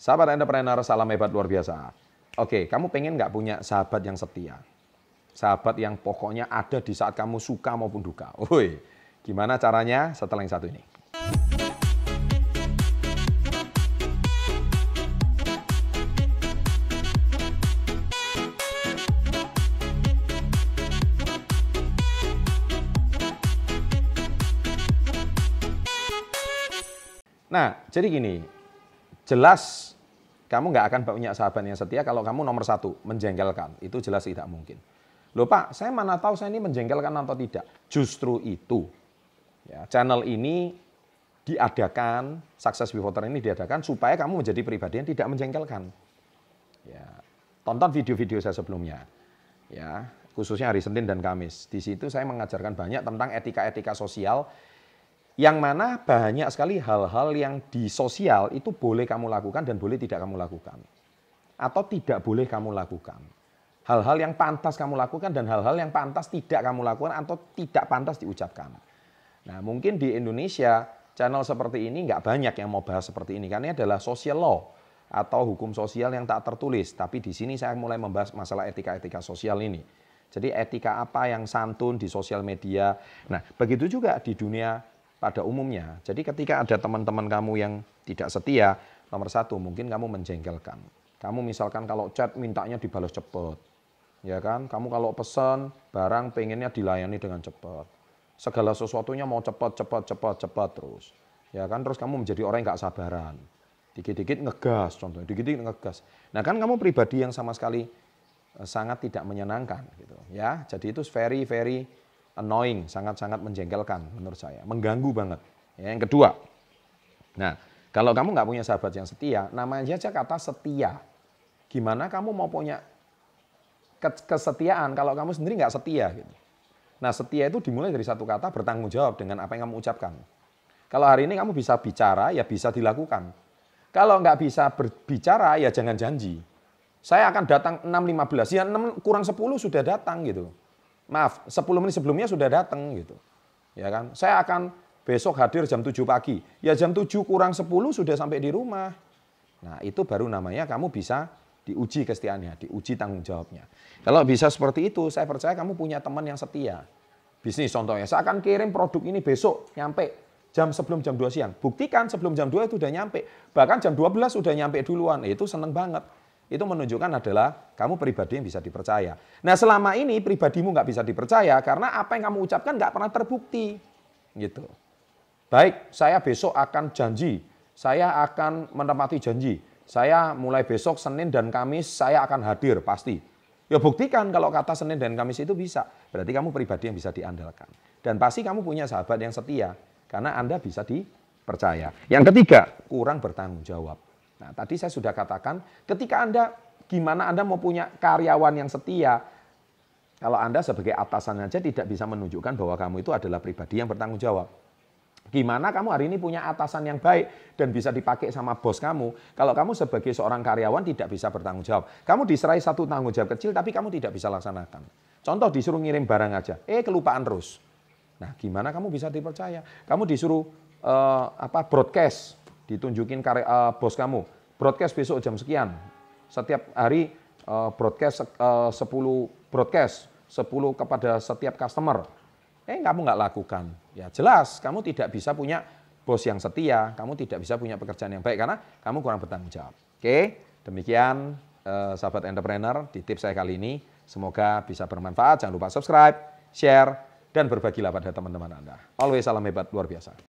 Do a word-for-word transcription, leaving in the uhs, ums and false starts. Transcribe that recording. Sahabat entrepreneur, salam hebat luar biasa. Oke, kamu pengen nggak punya sahabat yang setia? Sahabat yang pokoknya ada di saat kamu suka maupun duka. Woi, gimana caranya setelah yang satu ini? Nah, jadi gini, jelas kamu nggak akan punya sahabat yang setia kalau kamu nomor satu, menjengkelkan. Itu jelas tidak mungkin. Loh Pak, saya mana tahu saya ini menjengkelkan atau tidak? Justru itu. Ya, channel ini diadakan, Success Bevoter ini diadakan supaya kamu menjadi pribadi yang tidak menjengkelkan. Ya, tonton video-video saya sebelumnya. Ya, khususnya hari Senin dan Kamis. Di situ saya mengajarkan banyak tentang etika-etika sosial, yang mana banyak sekali hal-hal yang di sosial itu boleh kamu lakukan dan boleh tidak kamu lakukan. Atau tidak boleh kamu lakukan. Hal-hal yang pantas kamu lakukan dan hal-hal yang pantas tidak kamu lakukan atau tidak pantas diucapkan. Nah, mungkin di Indonesia channel seperti ini nggak banyak yang mau bahas seperti ini. Karena ini adalah social law atau hukum sosial yang tak tertulis. Tapi di sini saya mulai membahas masalah etika-etika sosial ini. Jadi etika apa yang santun di sosial media. Nah, begitu juga di dunia pada umumnya. Jadi ketika ada teman-teman kamu yang tidak setia, nomor satu, mungkin kamu menjengkelkan. Kamu misalkan kalau chat mintanya dibalas cepat, ya kan? Kamu kalau pesan barang pengennya dilayani dengan cepat. Segala sesuatunya mau cepat, cepat, cepat, cepat terus, ya kan? Terus kamu menjadi orang yang nggak sabaran. Dikit-dikit ngegas, contohnya, dikit-dikit ngegas. Nah kan kamu pribadi yang sama sekali sangat tidak menyenangkan, gitu, ya. Jadi itu very, very annoying, sangat-sangat menjengkelkan menurut saya, mengganggu banget. Ya, yang kedua, nah kalau kamu nggak punya sahabat yang setia, namanya aja kata setia. Gimana kamu mau punya kesetiaan kalau kamu sendiri nggak setia? Gitu. Nah setia itu dimulai dari satu kata, bertanggung jawab dengan apa yang kamu ucapkan. Kalau hari ini kamu bisa bicara, ya bisa dilakukan. Kalau nggak bisa berbicara, ya jangan janji. Saya akan datang enam lima belas, ya enam kurang sepuluh sudah datang gitu. Maaf, sepuluh menit sebelumnya sudah datang gitu. Ya kan? Saya akan besok hadir jam tujuh pagi. Ya jam tujuh kurang sepuluh sudah sampai di rumah. Nah, itu baru namanya kamu bisa diuji kesetiaannya, diuji tanggung jawabnya. Kalau bisa seperti itu, saya percaya kamu punya teman yang setia. Bisnis contohnya, saya akan kirim produk ini besok nyampe jam sebelum jam dua siang. Buktikan sebelum jam dua itu sudah nyampe. Bahkan jam dua belas sudah nyampe duluan. Itu seneng banget. Itu menunjukkan adalah kamu pribadi yang bisa dipercaya. Nah selama ini pribadimu nggak bisa dipercaya karena apa yang kamu ucapkan nggak pernah terbukti. Gitu. Baik, saya besok akan janji, saya akan menepati janji, saya mulai besok Senin dan Kamis saya akan hadir pasti. Ya buktikan kalau kata Senin dan Kamis itu bisa. Berarti kamu pribadi yang bisa diandalkan. Dan pasti kamu punya sahabat yang setia karena Anda bisa dipercaya. Yang ketiga, kurang bertanggung jawab. Nah, tadi saya sudah katakan, ketika Anda, gimana Anda mau punya karyawan yang setia, kalau Anda sebagai atasan aja tidak bisa menunjukkan bahwa kamu itu adalah pribadi yang bertanggung jawab. Gimana kamu hari ini punya atasan yang baik dan bisa dipakai sama bos kamu, kalau kamu sebagai seorang karyawan tidak bisa bertanggung jawab. Kamu diserai satu tanggung jawab kecil, tapi kamu tidak bisa laksanakan. Contoh disuruh ngirim barang aja, eh kelupaan terus. Nah, gimana kamu bisa dipercaya? Kamu disuruh eh, apa broadcast, ditunjukin karya, uh, bos kamu, broadcast besok jam sekian. Setiap hari uh, broadcast uh, sepuluh broadcast, sepuluh kepada setiap customer. Eh, kamu nggak lakukan. Ya jelas, kamu tidak bisa punya bos yang setia, kamu tidak bisa punya pekerjaan yang baik, karena kamu kurang bertanggung jawab. Oke, demikian uh, sahabat entrepreneur di tips saya kali ini. Semoga bisa bermanfaat, jangan lupa subscribe, share, dan berbagilah pada teman-teman Anda. Always salam hebat luar biasa.